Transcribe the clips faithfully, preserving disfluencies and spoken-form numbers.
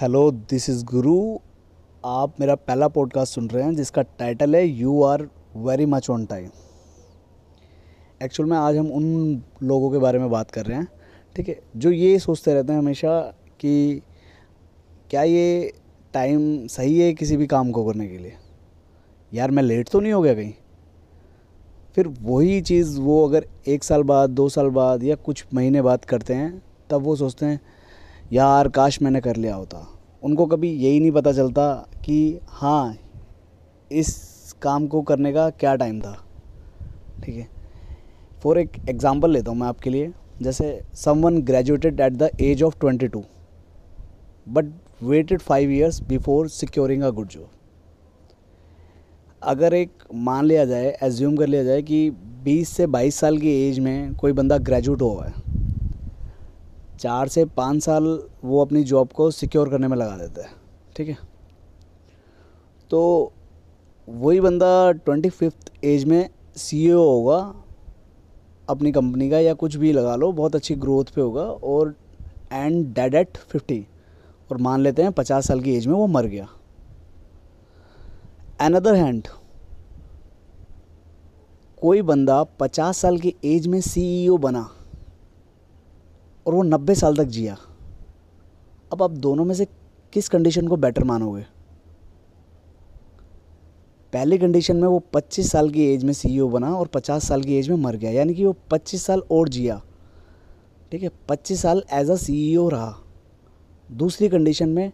Hello this is गुरु। आप मेरा पहला पॉडकास्ट सुन रहे हैं जिसका टाइटल है you are very much on time. Actual में आज हम उन लोगों के बारे में बात कर रहे हैं, ठीक है, जो ये सोचते रहते हैं हमेशा कि क्या ये टाइम सही है किसी भी काम को करने के लिए, यार मैं लेट तो नहीं हो गया कहीं। फिर वही चीज़ वो अगर एक साल बाद, दो साल बाद या कुछ महीने बाद करते हैं तब वो सोचते हैं यार काश मैंने कर लिया होता। उनको कभी यही नहीं पता चलता कि हाँ इस काम को करने का क्या टाइम था। ठीक है, फॉर एक एग्ज़ाम्पल लेता हूँ मैं आपके लिए। जैसे someone graduated at the age of twenty two but waited five years before securing a good job. अगर एक मान लिया जाए, एज्यूम कर लिया जाए कि बीस से बाईस साल की एज में कोई बंदा ग्रेजुएट हुआ है, चार से पाँच साल वो अपनी जॉब को सिक्योर करने में लगा देता है, ठीक है। तो वही बंदा ट्वेंटी फिफ्थ एज में सीईओ होगा अपनी कंपनी का या कुछ भी लगा लो, बहुत अच्छी ग्रोथ पे होगा और एंड डेड एट फिफ्टी, और मान लेते हैं पचास साल की एज में वो मर गया। अनदर हैंड कोई बंदा पचास साल की एज में सीईओ बना और वो नब्बे साल तक जिया। अब आप दोनों में से किस कंडीशन को बेटर मानोगे? पहली कंडीशन में वो पच्चीस साल की एज में सीईओ बना और पचास साल की एज में मर गया, यानी कि वो पच्चीस साल और जिया, ठीक है, पच्चीस साल एज अ सीईओ रहा। दूसरी कंडीशन में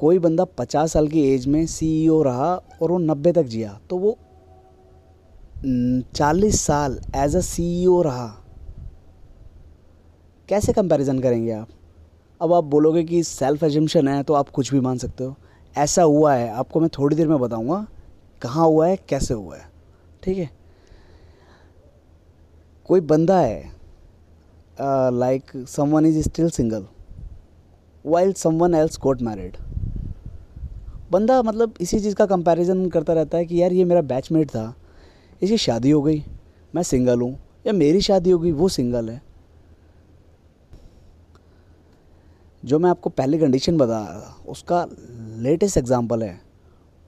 कोई बंदा पचास साल की एज में सीईओ रहा और वो नब्बे तक जिया, तो वो चालीस साल एज अ सीईओ रहा। कैसे कंपैरिजन करेंगे आप? अब आप बोलोगे कि सेल्फ एजम्पशन है तो आप कुछ भी मान सकते हो। ऐसा हुआ है, आपको मैं थोड़ी देर में बताऊंगा कहाँ हुआ है, कैसे हुआ है, ठीक है। कोई बंदा है like someone is still single while someone else got married. बंदा मतलब इसी चीज़ का कंपैरिजन करता रहता है कि यार ये मेरा बैचमेट था, इसकी शादी हो गई, मैं सिंगल हूँ, या मेरी शादी हो गई, वो सिंगल है। जो मैं आपको पहली कंडीशन बता रहा था उसका लेटेस्ट एग्जांपल है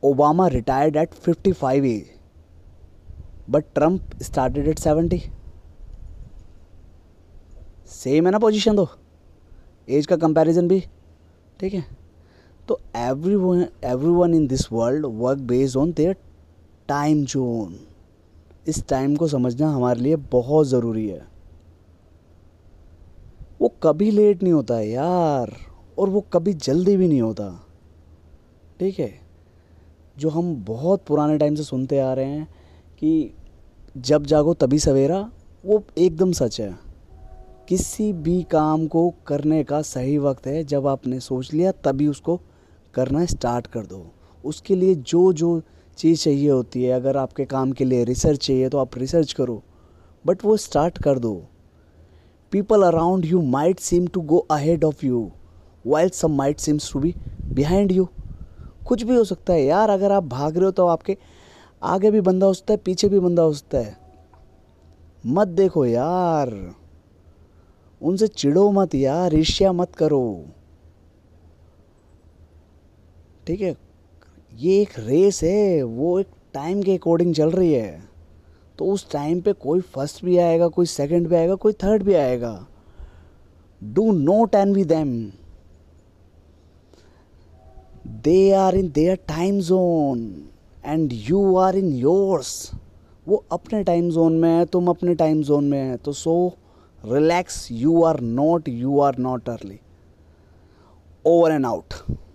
Obama retired at fifty five age but Trump started at seventy. Same है ना पोजीशन, तो एज का कंपैरिजन भी, ठीक है। तो everyone everyone in this world work based on their time zone. इस टाइम को समझना हमारे लिए बहुत ज़रूरी है। वो कभी लेट नहीं होता है यार, और वो कभी जल्दी भी नहीं होता, ठीक है। जो हम बहुत पुराने टाइम से सुनते आ रहे हैं कि जब जागो तभी सवेरा, वो एकदम सच है। किसी भी काम को करने का सही वक्त है जब आपने सोच लिया तभी उसको करना स्टार्ट कर दो। उसके लिए जो जो चीज़ चाहिए होती है, अगर आपके काम के लिए रिसर्च चाहिए तो आप रिसर्च करो, बट वो स्टार्ट कर दो। People around you might seem to go ahead of you, while some might seems to be behind you. कुछ भी हो सकता है यार, अगर आप भाग रहे हो तो आपके आगे भी बंदा हो सकता है, पीछे भी बंदा हो सकता है। मत देखो यार, उनसे चिढ़ो मत यार, ईर्ष्या मत करो, ठीक है। ये एक रेस है, वो एक टाइम के अकॉर्डिंग चल रही है, तो उस टाइम पे कोई फर्स्ट भी आएगा, कोई सेकंड भी आएगा, कोई थर्ड भी आएगा। Do not envy them, they are in their time zone and you are in yours. वो अपने टाइम जोन में है, तुम अपने टाइम जोन में है, तो so relax, you are not, you are not early. Over and out.